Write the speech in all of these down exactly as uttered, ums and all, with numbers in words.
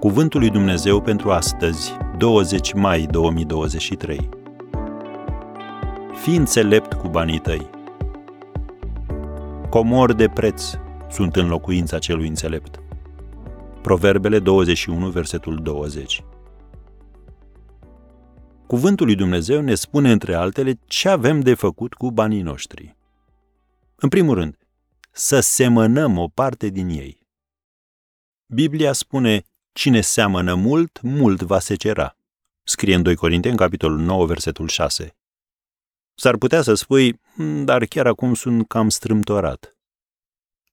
Cuvântul lui Dumnezeu pentru astăzi, douăzeci mai două mii douăzeci și trei. Fii înțelept cu banii tăi. Comori de preț sunt în locuința celui înțelept. Proverbele douăzeci și unu, versetul douăzeci. Cuvântul lui Dumnezeu ne spune, între altele, ce avem de făcut cu banii noștri. În primul rând, să semănăm o parte din ei. Biblia spune: cine seamănă mult, mult va secera. Scrie în doi Corinteni, capitolul nouă, versetul șase. S-ar putea să spui: dar chiar acum sunt cam strâmtorat.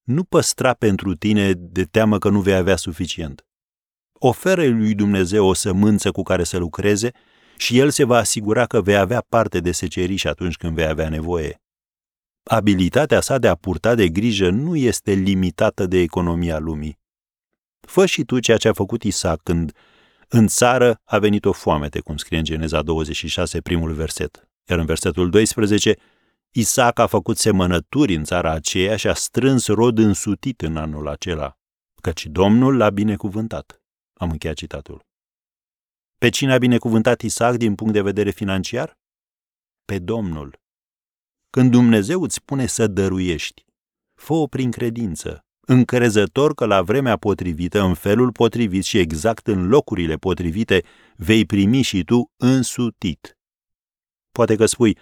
Nu păstra pentru tine de teamă că nu vei avea suficient. Oferă-i lui Dumnezeu o sămânță cu care să lucreze și El se va asigura că vei avea parte de seceriș atunci când vei avea nevoie. Abilitatea sa de a purta de grijă nu este limitată de economia lumii. Fă și tu ceea ce a făcut Isaac când în țară a venit o foamete, cum scrie în Geneza douăzeci și șase, primul verset. Iar în versetul doisprezece, Isaac a făcut semănături în țara aceea și a strâns rod însutit în anul acela, căci Domnul l-a binecuvântat. Am încheiat citatul. Pe cine a binecuvântat Isaac din punct de vedere financiar? Pe Domnul. Când Dumnezeu îți spune să dăruiești, fă-o prin credință, încrezător că la vremea potrivită, în felul potrivit și exact în locurile potrivite, vei primi și tu însutit. Poate că spui: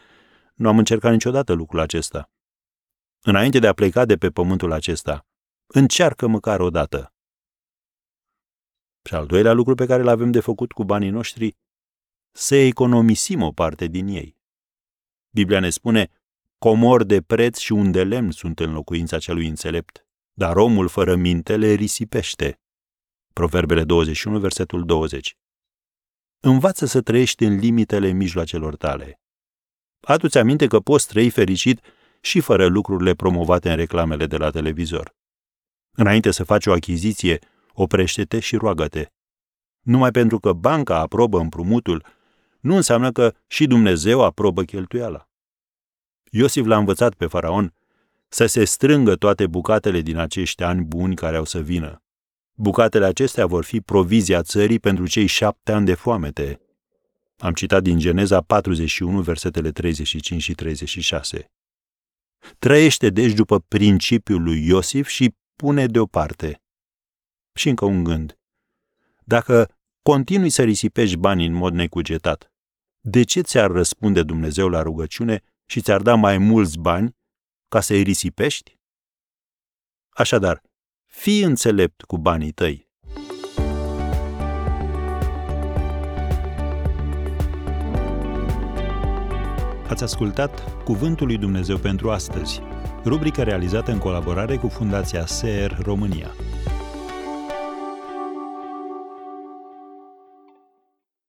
nu am încercat niciodată lucrul acesta. Înainte de a pleca de pe pământul acesta, încearcă măcar o dată. Și al doilea lucru pe care îl avem de făcut cu banii noștri, să economisim o parte din ei. Biblia ne spune: comori de preț și un de lemn sunt în locuința celui înțelept, dar omul fără minte le risipește. Proverbele douăzeci și unu, versetul douăzeci. Învață să trăiești în limitele mijloacelor tale. Adu-ți aminte că poți trăi fericit și fără lucrurile promovate în reclamele de la televizor. Înainte să faci o achiziție, oprește-te și roagă-te. Numai pentru că banca aprobă împrumutul, nu înseamnă că și Dumnezeu aprobă cheltuiala. Iosif l-a învățat pe faraon să se strângă toate bucatele din acești ani buni care au să vină. Bucatele acestea vor fi provizia țării pentru cei șapte ani de foamete. Am citat din Geneza patruzeci și unu, versetele treizeci și cinci și treizeci și șase. Trăiește deci după principiul lui Iosif și pune deoparte. Și încă un gând. Dacă continui să risipești banii în mod necugetat, de ce ți-ar răspunde Dumnezeu la rugăciune și ți-ar da mai mulți bani ca să-i risipești? Așadar, fii înțelept cu banii tăi. Ați ascultat Cuvântul lui Dumnezeu pentru astăzi, rubrica realizată în colaborare cu Fundația Ser România.